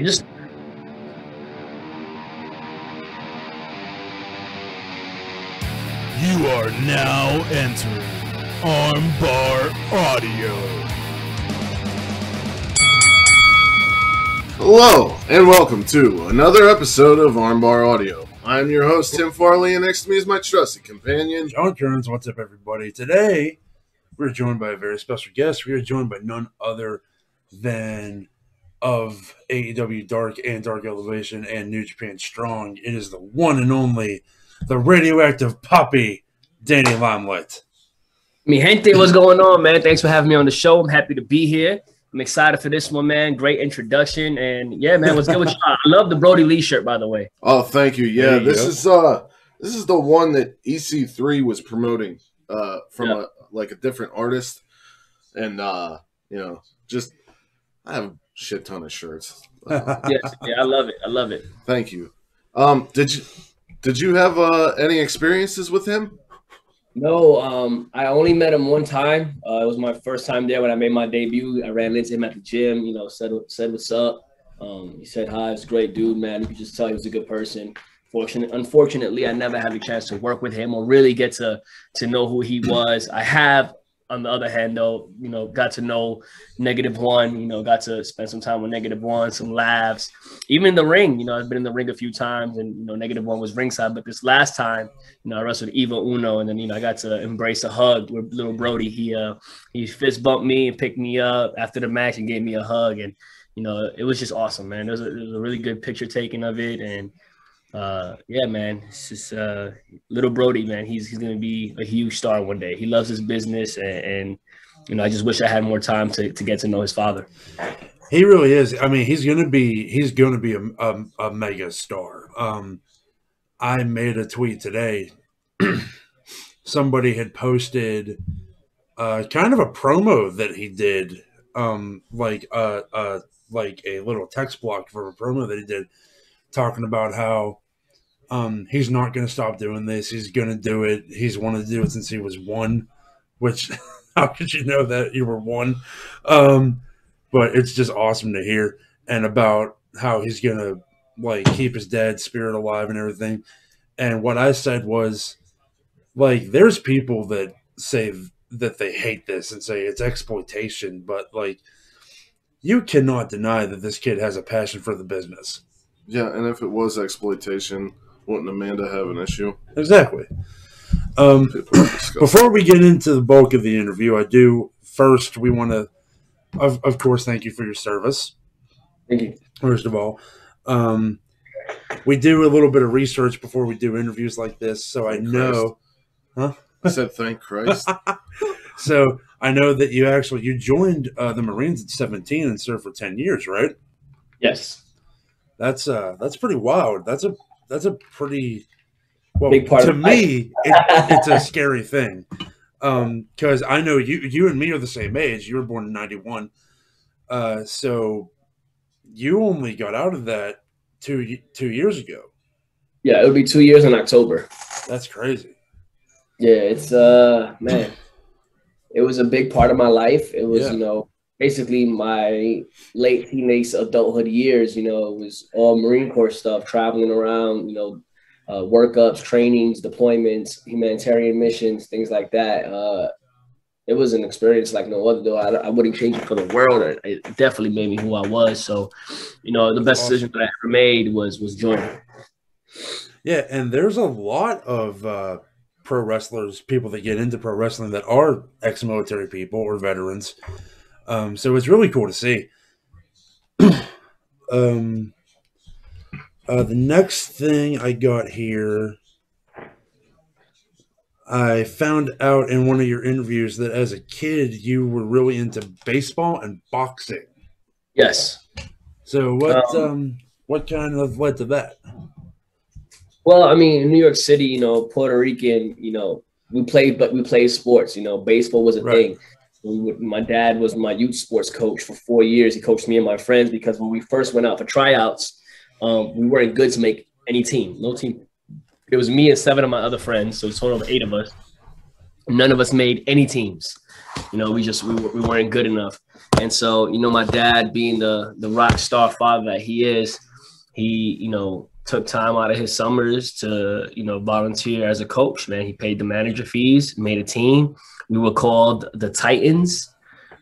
It just. You are now entering Armbar Audio. Hello, and welcome to another episode of Armbar Audio. I'm your host, Tim Farley, and next to me is my trusted companion, John Kearns. What's up, everybody? Today, we're joined by a very special guest. We are joined by none other than of AEW Dark and Dark Elevation and New Japan Strong. It is the one and only... the radioactive puppy, Danny Limelight. Mi gente, what's going on, man? Thanks for having me on the show. I'm happy to be here. I'm excited for this one, man. Great introduction. And yeah, man, what's good with you? I love the Brody Lee shirt, by the way. Oh, thank you. Yeah, this is the one that EC3 was promoting from a different artist. And you know, just I have a shit ton of shirts. Yeah, I love it. I love it. Thank you. Did you have any experiences with him? No, I only met him one time. It was my first time there when I made my debut. I ran into him at the gym, you know, said what's up. He said hi. He's a great dude, man. You could just tell he was a good person. Unfortunately, I never had the chance to work with him or really get to know who he was. I have, on the other hand, though, you know, got to know Negative One, you know, got to spend some time with Negative One, some laughs, even in the ring. You know, I've been in the ring a few times and, you know, Negative One was ringside. But this last time, you know, I wrestled Evil Uno and then, you know, I got to embrace a hug with Little Brody. He fist bumped me and picked me up after the match and gave me a hug. And, you know, it was just awesome, man. There was a really good picture taken of it. And, yeah, man, it's just Little Brody, man. He's gonna be a huge star one day. He loves his business, and you know, I just wish I had more time to get to know his father. He really is. I mean, he's gonna be a mega star. I made a tweet today. Somebody had posted kind of a promo that he did, like a little text block for a promo that he did, talking about how he's not going to stop doing this. He's going to do it. He's wanted to do it since he was one, which how could you know that you were one? But it's just awesome to hear, and about how he's going to, like, keep his dad's spirit alive and everything. And what I said was, like, there's people that say that they hate this and say it's exploitation, but, like, you cannot deny that this kid has a passion for the business. Yeah, and if it was exploitation, wouldn't Amanda have an issue? Exactly. Before we get into the bulk of the interview, we want to, of course, thank you for your service. Thank you. First of all, we do a little bit of research before we do interviews like this, so thank I know. Christ. Huh? I said thank Christ. So I know that you joined the Marines at 17 and served for 10 years, right? Yes. That's pretty wild. That's a pretty, well, big part to me. It's a scary thing, because I know you and me are the same age. You were born in 91, so you only got out of that two years ago. Yeah, it'll be 2 years in October. That's crazy. Yeah, it's man, it was a big part of my life. It was, you know. Basically, my late teenage adulthood years, you know, it was all Marine Corps stuff, traveling around, you know, workups, trainings, deployments, humanitarian missions, things like that. It was an experience like no other, though. I wouldn't change it for the world. It definitely made me who I was. So, you know, the best decision that I ever made was joining. Yeah, and there's a lot of pro wrestlers, people that get into pro wrestling that are ex-military people or veterans. So it's really cool to see. The next thing I got here, I found out in one of your interviews that as a kid, you were really into baseball and boxing. Yes. So what kind of led to that? Well, I mean, in New York City, you know, Puerto Rican, you know, we played sports, you know, baseball was a thing. My dad was my youth sports coach for 4 years. He coached me and my friends because when we first went out for tryouts, we weren't good to make any team. No team. It was me and 7 of my other friends, so a total of 8 of us. None of us made any teams. You know, we weren't good enough. And so, you know, my dad being the rock star father that he is, he, you know, took time out of his summers to, you know, volunteer as a coach, man. He paid the manager fees, made a team. We were called the Titans.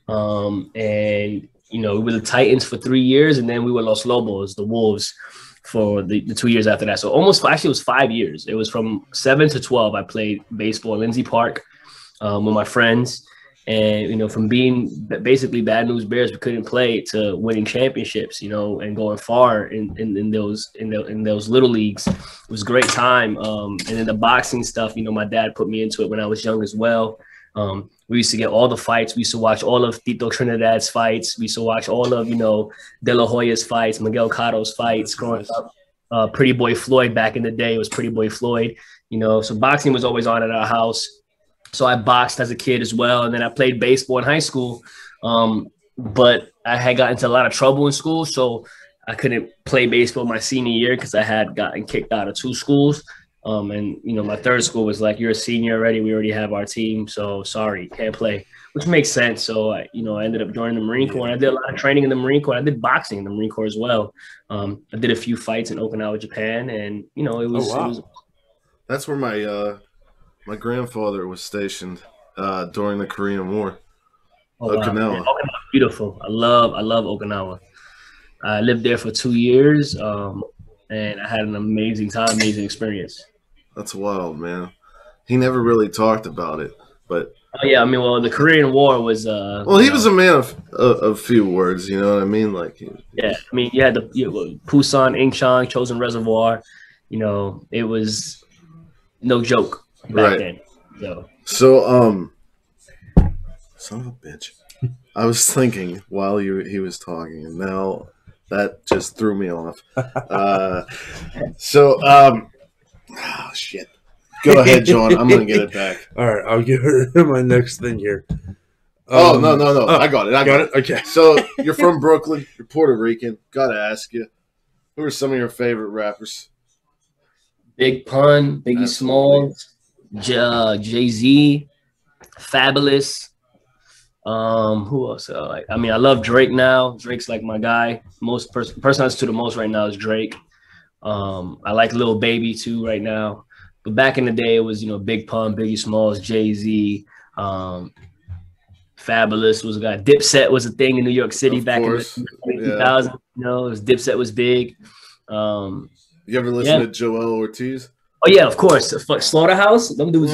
And, you know, we were the Titans for 3 years, and then we were Los Lobos, the Wolves, for the 2 years after that. So almost, actually it was 5 years. It was from 7 to 12. I played baseball in Lindsay Park with my friends. And, you know, from being basically Bad News Bears, we couldn't play, to winning championships, you know, and going far in those little leagues. It was a great time. And then the boxing stuff, you know, my dad put me into it when I was young as well. We used to get all the fights. We used to watch all of Tito Trinidad's fights. We used to watch all of, you know, De La Hoya's fights, Miguel Cotto's fights growing up. Pretty Boy Floyd back in the day. It was Pretty Boy Floyd, you know. So boxing was always on at our house. So I boxed as a kid as well. And then I played baseball in high school. But I had gotten into a lot of trouble in school. So I couldn't play baseball my senior year because I had gotten kicked out of 2 schools. And, you know, my third school was like, you're a senior already. We already have our team. So sorry, can't play, which makes sense. So, you know, I ended up joining the Marine Corps, and I did a lot of training in the Marine Corps. I did boxing in the Marine Corps as well. I did a few fights in Okinawa, Japan. And, you know, it was, oh, wow. It was... That's where my, my grandfather was stationed during the Korean War. Oh, Okinawa. Wow. Okinawa's beautiful. I love Okinawa. I lived there for 2 years. And I had an amazing time, amazing experience. That's wild, man. He never really talked about it, but oh yeah, I mean, well, the Korean War was. Well, he was a man of few words, you know what I mean? Like, yeah, I mean, you had the Pusan, Incheon, Chosin Reservoir. You know, it was no joke back then. So, son of a bitch. I was thinking while he was talking, and now that just threw me off. Oh, shit. Go ahead, John. I'm going to get it back. All right. I'll get my next thing here. Oh, no. I got it. I got it. Okay. So you're from Brooklyn. You're Puerto Rican. Got to ask you, who are some of your favorite rappers? Big Pun, Biggie Smalls, Jay-Z, Fabulous. Who else? I mean, I love Drake now. Drake's like my guy. Most person I listen to the most right now is Drake. I like Lil Baby too right now, but back in the day it was, you know, Big Pun, Biggie Smalls, Jay-Z, Fabulous was a guy. Dipset was a thing in New York City back in the 2000s. Yeah. You know, Dipset was big. You ever listen to Joel Ortiz? Oh yeah, of course. Slaughterhouse. Them dudes,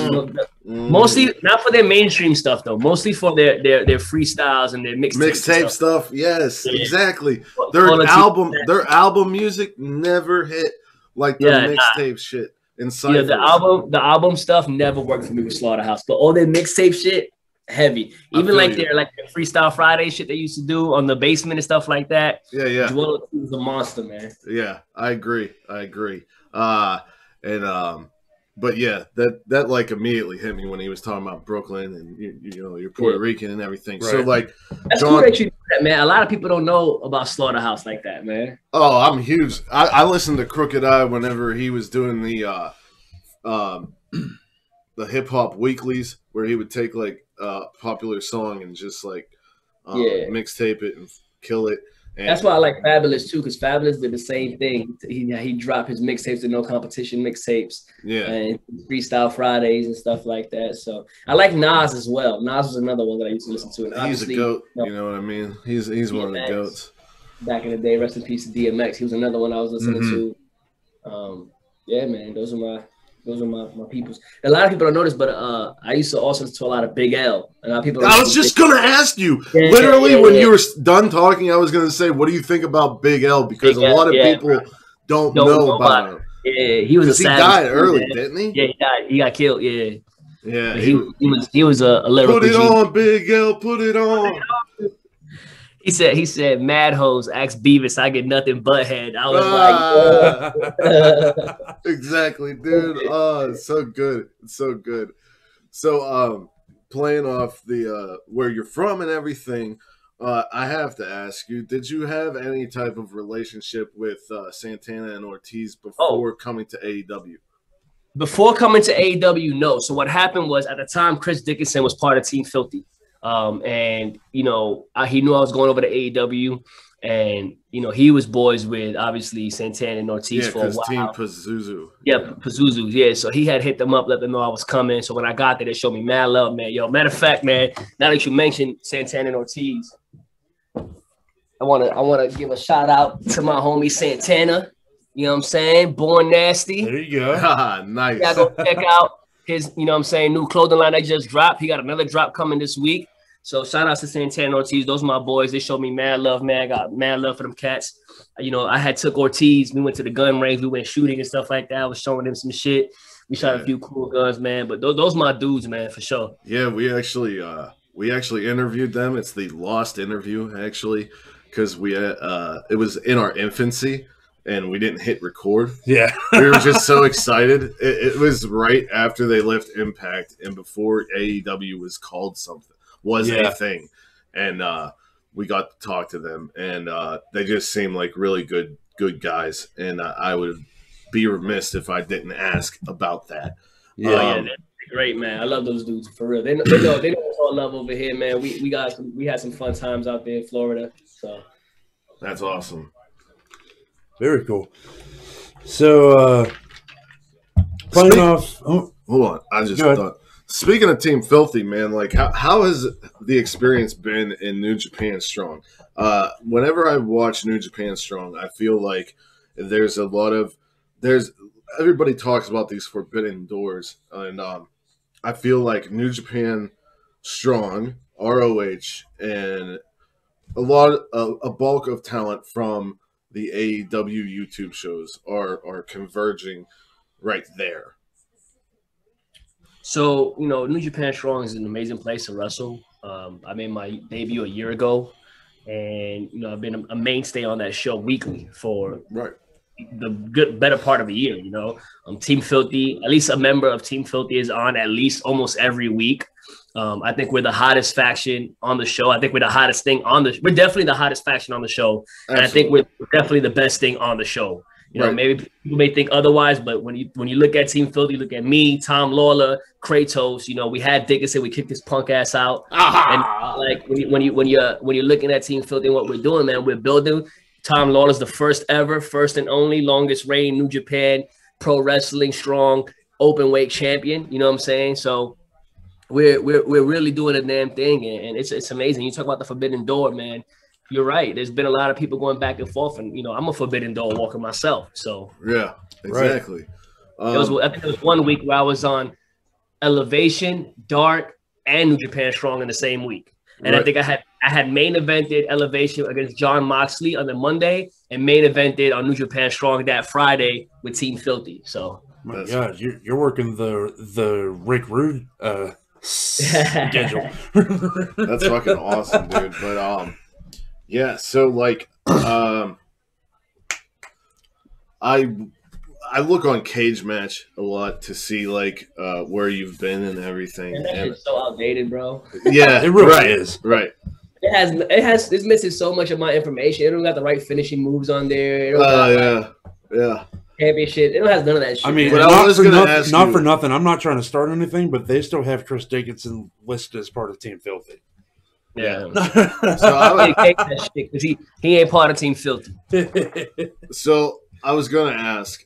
mostly not for their mainstream stuff though. Mostly for their freestyles and their mixtape stuff. Yes, yeah. Exactly. Their album music never hit like the mixtape shit. Inside. Yeah, the album stuff never worked for me with Slaughterhouse, but all their mixtape shit heavy. Even like their Freestyle Friday shit they used to do on the basement and stuff like that. Yeah, yeah. Joel was a monster, man. Yeah, I agree. But yeah, that like immediately hit me when he was talking about Brooklyn and you know, you're Puerto Rican and everything. Right. So like, that's cool that you do that, man. A lot of people don't know about Slaughterhouse like that, man. Oh, I'm huge. I listened to Crooked Eye whenever he was doing the hip hop weeklies, where he would take like a popular song and just like mixtape it and kill it. And that's why I like Fabulous too, because Fabulous did the same thing. He dropped his mixtapes to No Competition mixtapes, and Freestyle Fridays and stuff like that. So I like Nas as well. Nas was another one that I used to listen to. And he's a goat. You know what I mean? He's one of the goats. Back in the day, rest in peace to DMX. He was another one I was listening to. Yeah, man, those are my peoples. A lot of people don't know this, but I used to also listen to a lot of Big L. A lot of people. I was just going to ask you. Yeah, literally, when you were done talking, I was going to say, what do you think about Big L? Because Big a lot L, of people don't know about him. Yeah, he was a savage. He died early, didn't he? Yeah, he got killed, Yeah, he was a lyrical Put it on, Big L, put it on. He said, mad hoes, ask Beavis, I get nothing but head. I was like, exactly, dude. Oh, it's so good. It's so good. So playing off the where you're from and everything, I have to ask you, did you have any type of relationship with Santana and Ortiz before coming to AEW? Before coming to AEW, no. So what happened was, at the time, Chris Dickinson was part of Team Filthy. And, you know, he knew I was going over to AEW. And, you know, he was boys with, obviously, Santana and Ortiz for a while. Team Pazuzu. Yeah, Pazuzu, yeah. So he had hit them up, let them know I was coming. So when I got there, they showed me mad love, man. Yo, matter of fact, man, now that you mentioned Santana and Ortiz, I wanna give a shout-out to my homie Santana. You know what I'm saying? Born Nasty. There you go. Nice. You gotta go check out his, you know what I'm saying, new clothing line that just dropped. He got another drop coming this week. So shout out to Santana Ortiz. Those are my boys. They showed me mad love, man. I got mad love for them cats. You know, I had took Ortiz. We went to the gun range. We went shooting and stuff like that. I was showing them some shit. We shot a few cool guns, man. But those my dudes, man, for sure. Yeah, we actually interviewed them. It's the lost interview, actually, because we it was in our infancy and we didn't hit record. Yeah, we were just so excited. It was right after they left Impact and before AEW was called something. A thing, and we got to talk to them, and they just seem like really good guys, and I would be remiss if I didn't ask about that. They're great, man. I love those dudes for real. They know what's all love over here, man. We had some fun times out there in Florida, so that's awesome. Very cool. So hold on, I just thought. Speaking of Team Filthy, man, like how has the experience been in New Japan Strong? Whenever I watch New Japan Strong, I feel like everybody talks about these forbidden doors, and I feel like New Japan Strong, ROH, and a bulk of talent from the AEW YouTube shows are converging right there. So, you know, New Japan Strong is an amazing place to wrestle. I made my debut a year ago, and, you know, I've been a mainstay on that show weekly for the better part of a year, you know. Team Filthy, at least a member of Team Filthy is on at least almost every week. I think we're the hottest faction on the show. I think we're the hottest thing on the – we're definitely the hottest faction on the show. Absolutely. And I think we're definitely the best thing on the show. You know, maybe people may think otherwise, but when you look at Team Filthy, look at me, Tom Lawler, Kratos. You know, we had Dickinson, we kicked his punk ass out. And like when you're looking at Team Filthy, and what we're doing, man, we're building. Tom Lawler's the first and only longest reigning New Japan Pro Wrestling Strong open weight champion. You know what I'm saying? So we're really doing a damn thing, and it's amazing. You talk about the forbidden door, man. You're right. There's been a lot of people going back and forth, and you know I'm a forbidden door walker myself. So yeah, exactly. I think there was one week where I was on Elevation, Dark, and New Japan Strong in the same week, and I think I had main evented Elevation against John Moxley on the Monday, and main evented on New Japan Strong that Friday with Team Filthy. So my God, you're working the Rick Rude schedule. That's fucking awesome, dude. But yeah, so like I look on Cage Match a lot to see like where you've been and everything. And that shit's so outdated, bro. Yeah, it really is. Right. It's missing so much of my information. It don't got the right finishing moves on there. Championship. It don't have none of that shit. I mean, not for nothing. I'm not trying to start anything, but they still have Chris Dickinson listed as part of Team Filthy. Yeah, so I would take that shit because he ain't part of Team Filthy. So I was gonna ask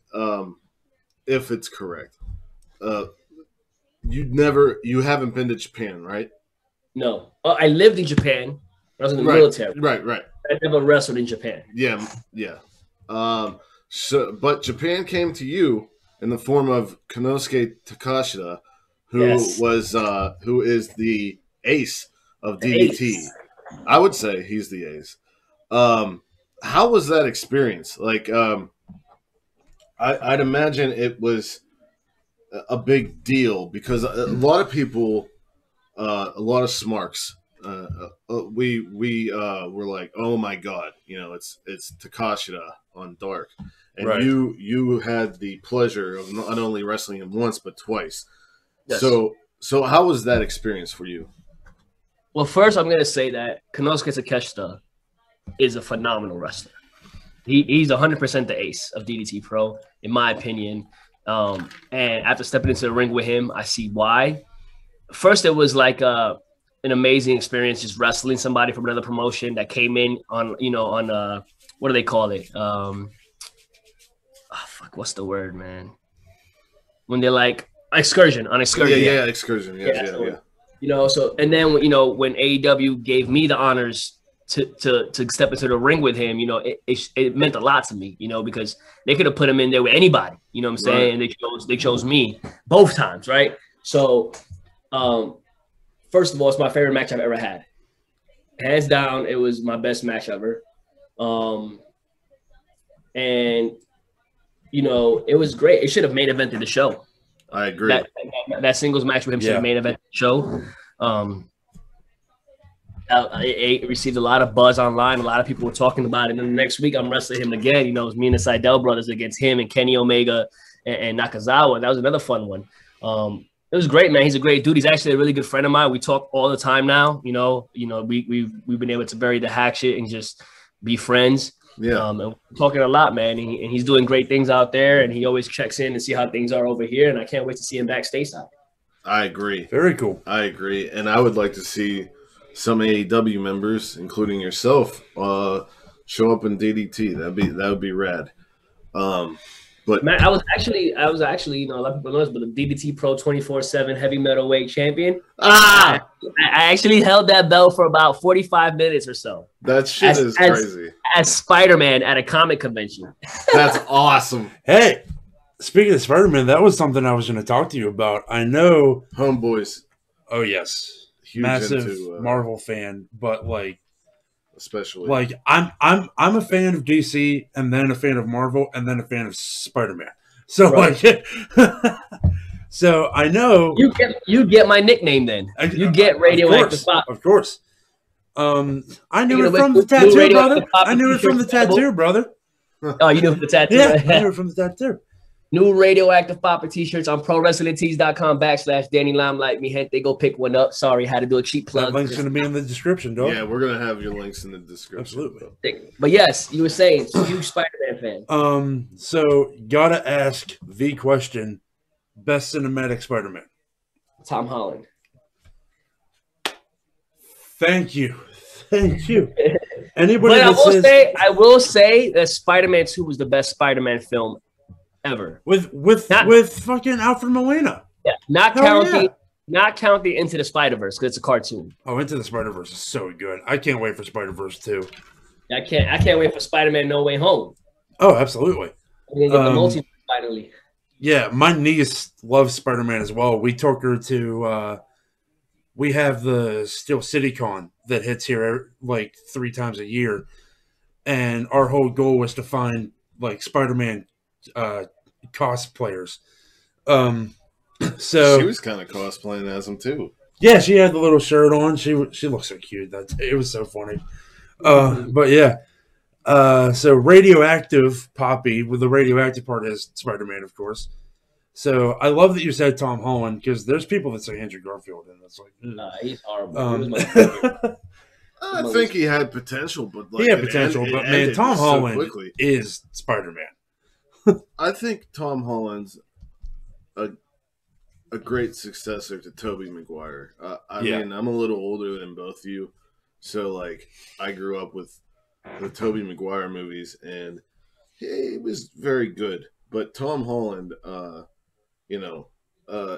if it's correct. You haven't been to Japan, right? No, I lived in Japan when I was in the military. Right. I never wrestled in Japan. Yeah. So, but Japan came to you in the form of Konosuke Takeshita, who is the ace of DDT. I would say he's the ace. How was that experience? Like, I'd imagine it was a big deal because a lot of people, a lot of smarks, we were like, oh my God, you know, it's Takeshita on Dark. And you had the pleasure of not only wrestling him once, but twice. Yes. So how was that experience for you? Well, first, I'm going to say that Konosuke Takeshita is a phenomenal wrestler. He's 100% the ace of DDT Pro, in my opinion. And after stepping into the ring with him, I see why. First, it was like an amazing experience just wrestling somebody from another promotion that came in on, you know, on what do they call it? Oh, fuck, what's the word, man? When they're like excursion. Yeah, excursion. Yeah. You know, so and then, you know, when AEW gave me the honors to step into the ring with him, you know, it meant a lot to me, you know, because they could have put him in there with anybody, you know what I'm saying? Right. And they chose me both times, right? So, first of all, it's my favorite match I've ever had. Hands down, it was my best match ever. And, you know, it was great. It should have main evented the show. I agree. That singles match with him should have main evented the show. It received a lot of buzz online. A lot of people were talking about it. And then the next week, I'm wrestling him again. You know, it was me and the Seidel brothers against him and Kenny Omega and Nakazawa. That was another fun one. It was great, man. He's a great dude. He's actually a really good friend of mine. We talk all the time now. You know, we've been able to bury the hack shit and just be friends. Yeah, and we're talking a lot, man. And he's doing great things out there, and he always checks in and see how things are over here. And I can't wait to see him backstage. I agree. Very cool. I agree, and I would like to see some AEW members, including yourself, show up in DDT. That would be rad. But man, I was actually, you know, a lot of people know this, but the DDT Pro 24/7 heavy metalweight champion. I actually held that belt for about 45 minutes or so. That shit is crazy. As Spider-Man at a comic convention. That's awesome. Hey, speaking of Spider-Man, that was something I was going to talk to you about. I know, homeboys. Oh yes, huge massive into, Marvel fan, but like. Especially like I'm a fan of DC and then a fan of Marvel and then a fan of Spider-Man. So right. Like, so I know you get my nickname then. You get Radioactive Pop. Of course. I knew it from the tattoo, brother. I knew it from the tattoo, brother. Oh, you knew from the tattoo. Yeah, I knew it from the tattoo. New Radioactive Popper t-shirts on ProWrestlingTees.com/Danny Limelight. Me gente, go pick one up. Sorry, had to do a cheap plug. That link's going to be in the description, dog. Yeah, we're going to have your links in the description. Absolutely. But yes, you were saying, huge Spider-Man fan. So, got to ask the question, best cinematic Spider-Man? Tom Holland. Thank you. Thank you. Anybody but I will say that Spider-Man 2 was the best Spider-Man film ever. With fucking Alfred Molina. Yeah. Not counting Into the Spider-Verse because it's a cartoon. Oh, Into the Spider-Verse is so good. I can't wait for Spider-Verse 2. I can't wait for Spider-Man No Way Home. Oh, absolutely. We're gonna get the multiverse finally. Yeah, my niece loves Spider-Man as well. We took her to we have the Steel City Con that hits here like 3 times a year. And our whole goal was to find like Spider-Man cosplayers. So she was kind of cosplaying as him too. Yeah, she had the little shirt on. She looked so cute that day. It was so funny. But yeah. So Radioactive Poppy, with the radioactive part is Spider-Man, of course. So I love that you said Tom Holland because there's people that say Andrew Garfield and that's like he's horrible. I think he had potential, but like, he had potential, but man, Tom Holland is Spider-Man. I think Tom Holland's a great successor to Tobey Maguire. I mean, I'm a little older than both of you, so like I grew up with the Tobey Maguire movies, and he was very good. But Tom Holland, you know,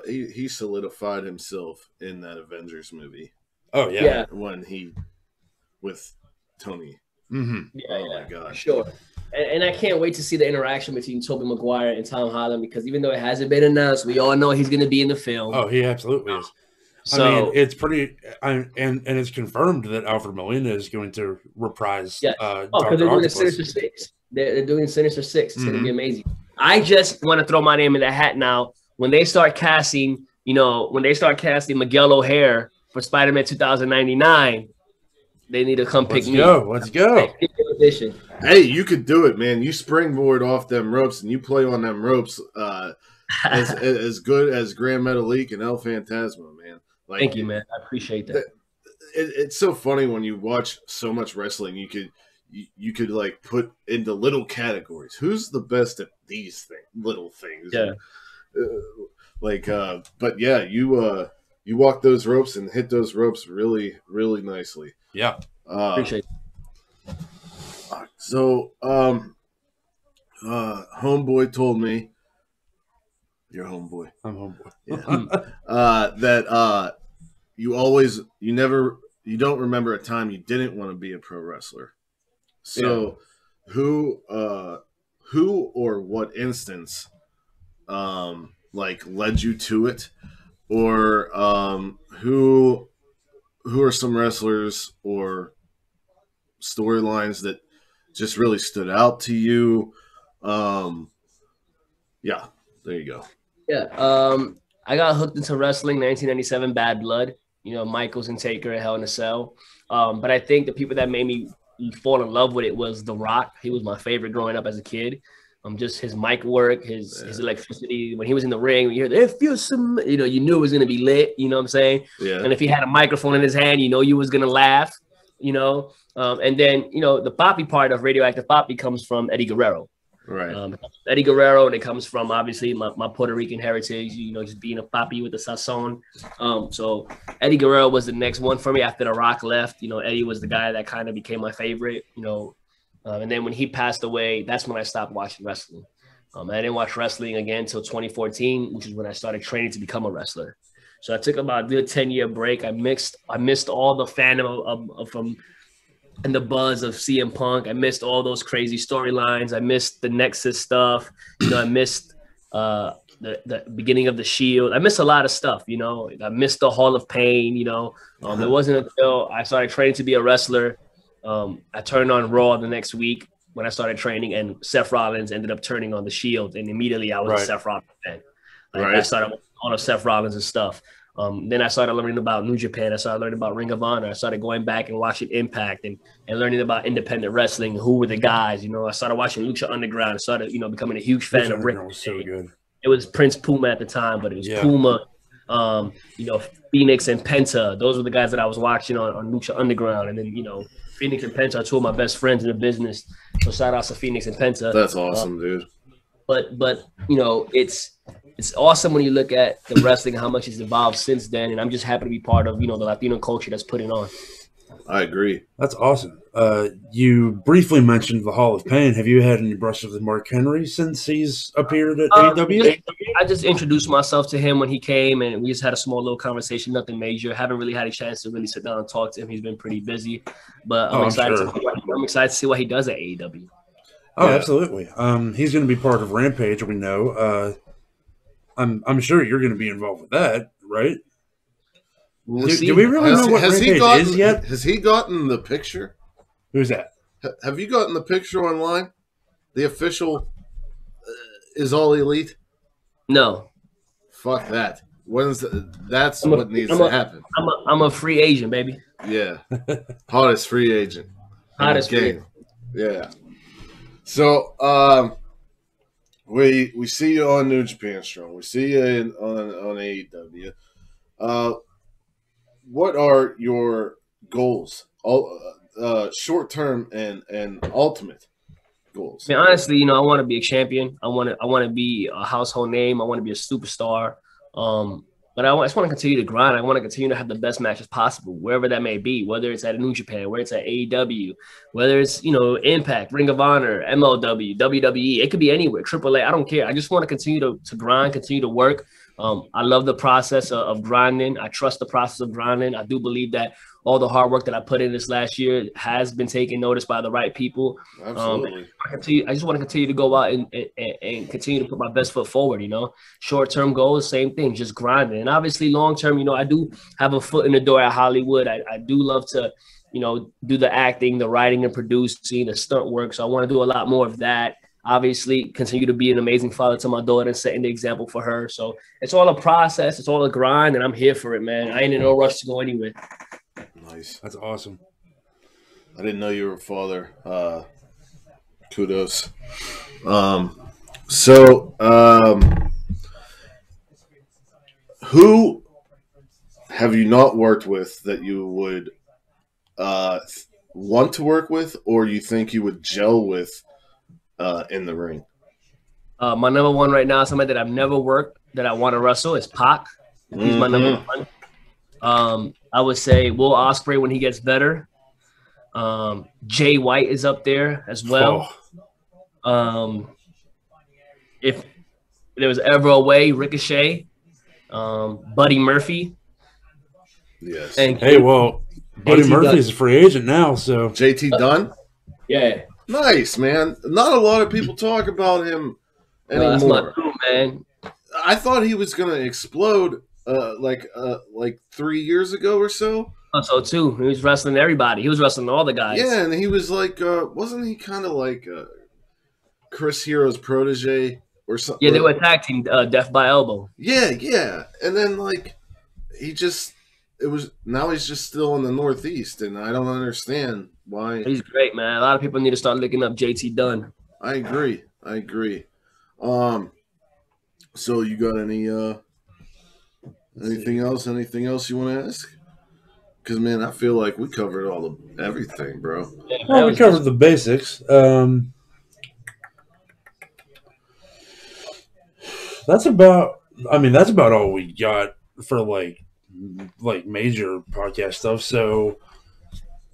he solidified himself in that Avengers movie. Oh yeah, when he with Tony. Mm-hmm. Oh my God, sure. And I can't wait to see the interaction between Tobey Maguire and Tom Holland because even though it hasn't been announced, we all know he's going to be in the film. Oh, he absolutely is. So, I mean, it's pretty and it's confirmed that Alfred Molina is going to reprise because they're doing a Sinister Six. They're doing Sinister Six. It's going to be amazing. I just want to throw my name in the hat now. When they start casting, you know, Miguel O'Hare for Spider-Man 2099, they need to come pick me. Let's go. Hey, you could do it, man. You springboard off them ropes and you play on them ropes as good as Grand Metalik and El Phantasmo, man. Like, thank you, man. I appreciate that. It's so funny when you watch so much wrestling, you could like put into little categories. Who's the best at these little things? Yeah. But yeah, you you walked those ropes and hit those ropes really, really nicely. Yeah. Appreciate it. So, homeboy told me, you're homeboy. I'm homeboy. Yeah. That you don't remember a time you didn't want to be a pro wrestler. So yeah. Who or what instance like led you to it, or who are some wrestlers or storylines that just really stood out to you? Yeah, there you go. Yeah, I got hooked into wrestling 1997, Bad Blood. You know, Michaels and Taker at Hell in a Cell. But I think the people that made me fall in love with it was The Rock. He was my favorite growing up as a kid. Just his mic work, his electricity. When he was in the ring, you heard, if you're some, you know, you knew it was going to be lit, you know what I'm saying? Yeah. And if he had a microphone in his hand, you know you was going to laugh, you know? And then, you know, the poppy part of Radioactive Poppy comes from Eddie Guerrero. Right. Eddie Guerrero, and it comes from, obviously, my Puerto Rican heritage, you know, just being a papi with the sazon. So Eddie Guerrero was the next one for me after The Rock left. You know, Eddie was the guy that kind of became my favorite, you know. And then when he passed away, that's when I stopped watching wrestling. I didn't watch wrestling again until 2014, which is when I started training to become a wrestler. So I took about a good 10-year break. I missed all the fandom and the buzz of CM Punk. I missed all those crazy storylines. I missed the Nexus stuff. You know, I missed the beginning of The Shield. I missed a lot of stuff, you know. I missed the Hall of Pain, you know. It wasn't until I started training to be a wrestler. I turned on Raw the next week when I started training, and Seth Rollins ended up turning on The Shield, and immediately I was a Seth Rollins fan. I started watching all of Seth Rollins and stuff. Then I started learning about New Japan. I started learning about Ring of Honor. I started going back and watching Impact and learning about independent wrestling. Who were the guys? You know, I started watching Lucha Underground. I started, you know, becoming a huge fan of Ricochet. Was so good. It was Prince Puma at the time, but it was Puma, you know, Phoenix and Penta. Those were the guys that I was watching on Lucha Underground. And then, you know, Phoenix and Penta are two of my best friends in the business. So shout out to Phoenix and Penta. That's awesome, dude. But you know, it's awesome when you look at the wrestling, how much it's evolved since then, and I'm just happy to be part of, you know, the Latino culture that's putting on. I agree. That's awesome. You briefly mentioned the Hall of Pain. Have you had any brushes with Mark Henry since he's appeared at AEW? I just introduced myself to him when he came, and we just had a small little conversation, nothing major. Haven't really had a chance to really sit down and talk to him. He's been pretty busy, but I'm excited to see what he does at AEW. Oh, yeah. Absolutely. He's going to be part of Rampage, we know. I'm sure you're going to be involved with that, right? Do we really know what Rampage is yet? Has he gotten the picture? Who's that? Have you gotten the picture online? The official is All Elite? No. Fuck that. That's what needs to happen. I'm a free agent, baby. Yeah. Hottest free agent. Hottest free agent. Yeah. So, We see you on New Japan Strong. We see you on AEW. What are your goals? Short-term and ultimate goals. I mean, honestly, you know, I want to be a champion. I want to be a household name. I want to be a superstar. But I just want to continue to grind. I want to continue to have the best matches possible, wherever that may be, whether it's at New Japan, whether it's at AEW, whether it's, you know, Impact, Ring of Honor, MLW, WWE. It could be anywhere, AAA. I don't care. I just want to continue to grind, continue to work. I love the process of grinding. I trust the process of grinding. I do believe that all the hard work that I put in this last year has been taken notice by the right people. Absolutely. I just want to continue to go out and continue to put my best foot forward, you know. Short-term goals, same thing, just grinding. And obviously long-term, you know, I do have a foot in the door at Hollywood. I do love to, you know, do the acting, the writing and producing, the stunt work. So I want to do a lot more of that. Obviously, continue to be an amazing father to my daughter and setting the example for her. So it's all a process. It's all a grind, and I'm here for it, man. I ain't in no rush to go anywhere. Nice. That's awesome. I didn't know you were a father. Kudos. Who have you not worked with that you would want to work with, or you think you would gel with in the ring? My number one right now, somebody that I've never worked that I want to wrestle, is Pac. He's my number one. I would say Will Ospreay when he gets better. Jay White is up there as well. Oh. If there was ever a way, Ricochet, Buddy Murphy. Yes. And hey, well, Buddy Murphy's a free agent now, so JT Dunn. Yeah. Nice, man. Not a lot of people talk about him anymore. That's not true, man. I thought he was gonna explode like 3 years ago or so. So too, he was wrestling everybody. He was wrestling all the guys. Yeah, and he was like, wasn't he kind of like Chris Hero's protege or something? Yeah, they were attacking Death by Elbow. Yeah, yeah, and then like he just it was now he's just still in the Northeast, and I don't understand why. He's great, man. A lot of people need to start looking up JT Dunn. I agree. I agree. So you got any anything else? Anything else you want to ask? Because, man, I feel like we covered all the everything, bro. Well, we covered the basics. That's about. I mean, that's about all we got for like major podcast stuff. So,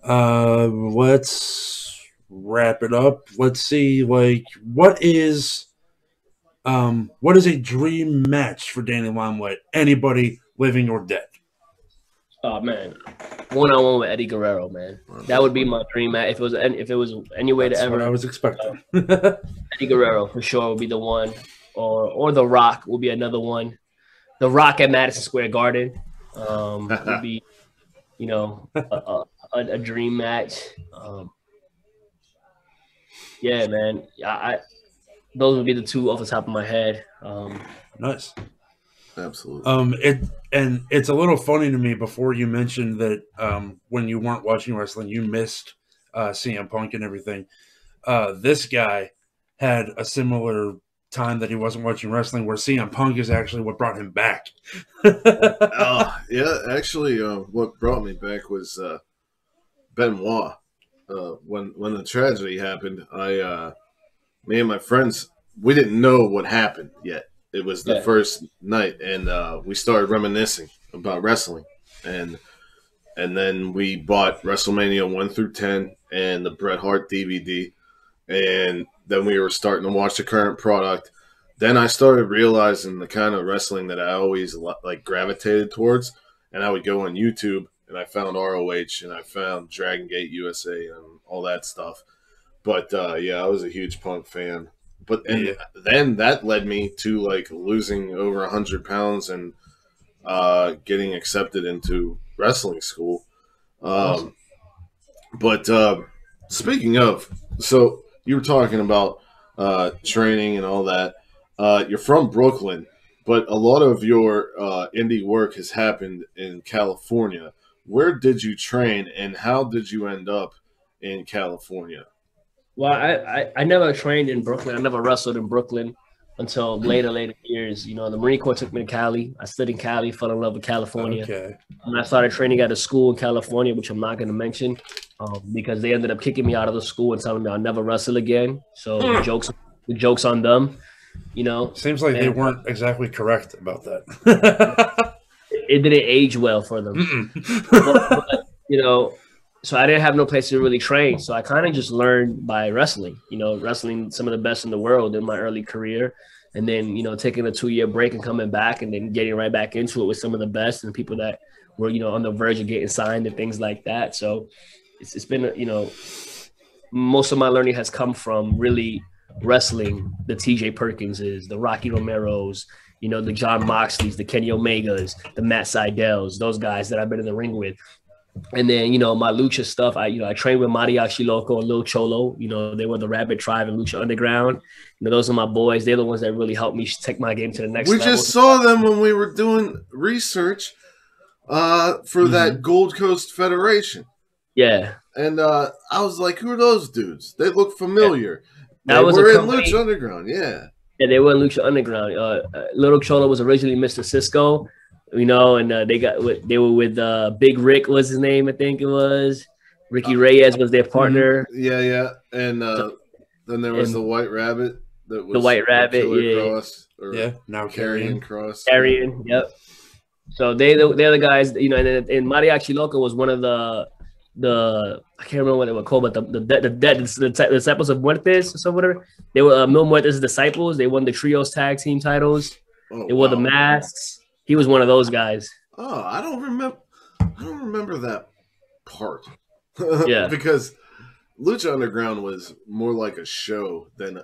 let's wrap it up. Let's see, like, what is a dream match for Danny Limelight? Anybody living or dead? Oh man, one-on-one with Eddie Guerrero, man. That would be my dream match if it was any way to ever. That's what I was expecting. Eddie Guerrero for sure would be the one, or The Rock will be another one. The Rock at Madison Square Garden would be, you know, a dream match. Yeah, man. I those would be the two off the top of my head. Nice. Absolutely. It's a little funny to me before you mentioned that when you weren't watching wrestling, you missed CM Punk and everything. This guy had a similar time that he wasn't watching wrestling where CM Punk is actually what brought him back. Yeah, actually what brought me back was Benoit. When the tragedy happened, me and my friends, we didn't know what happened yet. It was the first night, and we started reminiscing about wrestling, and then we bought WrestleMania 1 through 10 and the Bret Hart DVD, and then we were starting to watch the current product. Then I started realizing the kind of wrestling that I always like gravitated towards, and I would go on YouTube and I found ROH and I found Dragon Gate USA and all that stuff. But yeah, I was a huge Punk fan. But then that led me to like losing over 100 pounds and getting accepted into wrestling school. But speaking of, so you were talking about training and all that. You're from Brooklyn, but a lot of your indie work has happened in California. Where did you train and how did you end up in California? Well, I never trained in Brooklyn. I never wrestled in Brooklyn until later years. You know, the Marine Corps took me to Cali. I stayed in Cali, fell in love with California. Okay. And I started training at a school in California, which I'm not going to mention, because they ended up kicking me out of the school and telling me I'll never wrestle again. So the joke's on them, you know. Seems like they weren't exactly correct about that. It didn't age well for them. But, you know. So I didn't have no place to really train. So I kind of just learned by wrestling, you know, wrestling some of the best in the world in my early career. And then, you know, taking a 2-year break and coming back and then getting right back into it with some of the best and people that were, you know, on the verge of getting signed and things like that. So it's been, you know, most of my learning has come from really wrestling the TJ Perkinses, the Rocky Romeros, you know, the John Moxleys, the Kenny Omegas, the Matt Seidels, those guys that I've been in the ring with. And then, you know, my lucha stuff, I trained with Mariachi Loco and Lil Cholo. You know, they were the Rabbit Tribe and Lucha Underground. You know, those are my boys. They're the ones that really helped me take my game to the next level. We just saw them when we were doing research for that Gold Coast Federation. Yeah. And I was like, who are those dudes? They look familiar. Yeah. They were in Lucha Underground, yeah. Yeah, they were in Lucha Underground. Little Cholo was originally Mr. Cisco. You know, and they were with Big Rick was his name, I think it was. Ricky Reyes was their partner. Yeah, yeah. And then there was the White Rabbit. That was the White Rabbit, yeah. Cross, or Carrion Cross. Carrion, yep. So they're the guys, you know, and Mariachi Loco was one of the I can't remember what they were called, but the Disciples of Muertes or so, whatever. They were Mil Muertes' disciples. They won the trios tag team titles. Oh, they wore the masks. He was one of those guys. Oh, I don't remember that part. Yeah, because Lucha Underground was more like a show than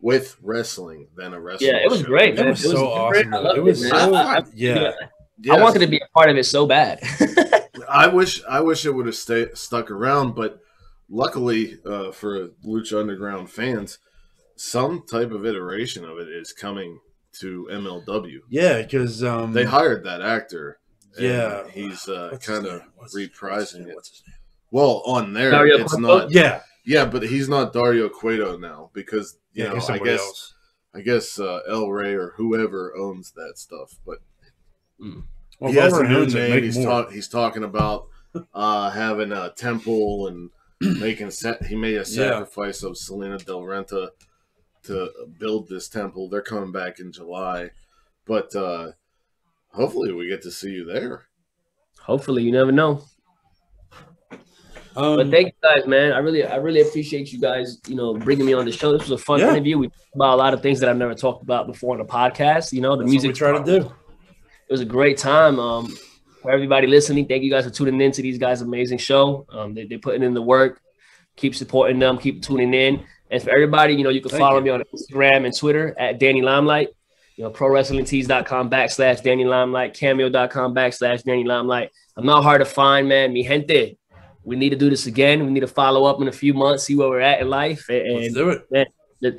with wrestling than a wrestling. Yeah, it was great. It was so awesome. It was so, yeah. I wanted to be a part of it so bad. I wish it would have stuck around, but luckily for Lucha Underground fans, some type of iteration of it is coming to MLW. Yeah, because they hired that actor. Yeah, he's kind of reprising it. Well, on there, Dario it's Cueto? Not. Yeah, yeah, but he's not Dario Cueto now because you know I guess El Rey or whoever owns that stuff. But well, he has a new name. He's talking about having a temple and making he made a sacrifice of Selena Del Renta to build this temple. They're coming back in July, but. Hopefully we get to see you there. Hopefully, you never know. But thank you guys, man. I really appreciate you guys, you know, bringing me on the show. This was a fun interview. We talked about a lot of things that I've never talked about before on a podcast. You know, the music we try to do. It was a great time. For everybody listening, thank you guys for tuning in to these guys' amazing show. They're putting in the work. Keep supporting them. Keep tuning in. And for everybody, you know, you can follow me on Instagram and Twitter at Danny Limelight. You know, ProWrestlingTees.com/Danny Limelight, Cameo.com/Danny Limelight. I'm not hard to find, man. Mi gente, we need to do this again. We need to follow up in a few months, see where we're at in life. And let's do it. Man,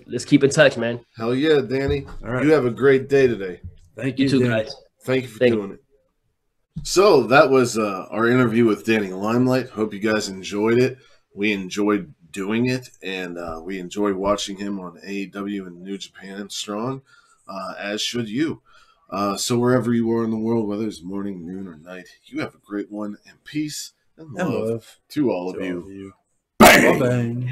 let's keep in touch, man. Hell yeah, Danny. All right. You have a great day today. Thank you, too, guys. Thank you for doing it. So that was our interview with Danny Limelight. Hope you guys enjoyed it. We enjoyed doing it, and we enjoyed watching him on AEW and New Japan Strong. As should you. So wherever you are in the world, whether it's morning, noon, or night, you have a great one, and peace and love to all of you. Bang! Bang.